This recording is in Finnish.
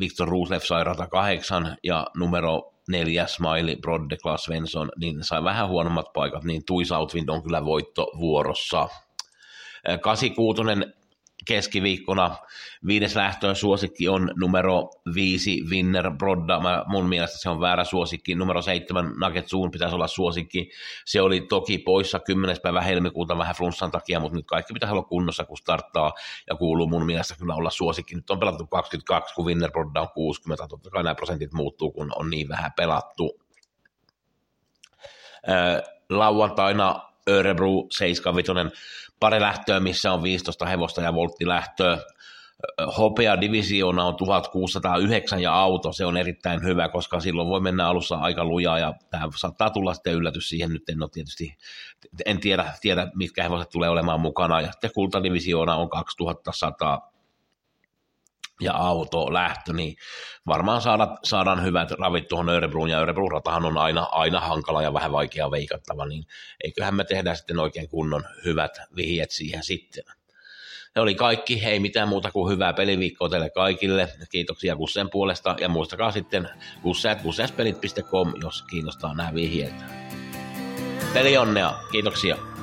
Viktor Ruzleff sai rata 8 ja numero 4 Smiley brodde Svensson, niin sai vähän huonommat paikat, niin Tui Southwind on kyllä voittovuorossa. 86 keskiviikkona 5. lähtöön suosikki on numero 5 Winner Brodda. Mun mielestä se on väärä suosikki. Numero 7 Nuggetsuun pitäisi olla suosikki. Se oli toki poissa 10. päivä helmikuuta vähän flunssan takia, mutta nyt kaikki pitäisi olla kunnossa, kun starttaa ja kuuluu mun mielestä kyllä olla suosikki. Nyt on pelattu 22, kun Winner Brodda on 60. Totta kai nämä prosentit muuttuu, kun on niin vähän pelattu. Lauantaina Örebro 75. Pari lähtöä, missä on 15 hevosta ja volttilähtöä. Hopea divisioona on 1609 ja auto, se on erittäin hyvä, koska silloin voi mennä alussa aika lujaa ja tämä saattaa tulla sitten yllätys siihen. Nyt en ole tietysti, en tiedä mitkä hevoset tulee olemaan mukana. Ja sitten kultadivisioona on 2100 ja auto lähtö, niin varmaan saadaan hyvät ravit tuohon Örebruun, ja Örebrun ratahan on aina hankala ja vähän vaikea veikattava, niin eiköhän me tehdä sitten oikein kunnon hyvät vihjet siihen sitten. Se oli kaikki, ei mitään muuta kuin hyvää peliviikkoa teille kaikille, kiitoksia Gussen puolesta, ja muistakaa sitten gussenspelit.com, jos kiinnostaa nämä vihjeet. Peli onnea, kiitoksia.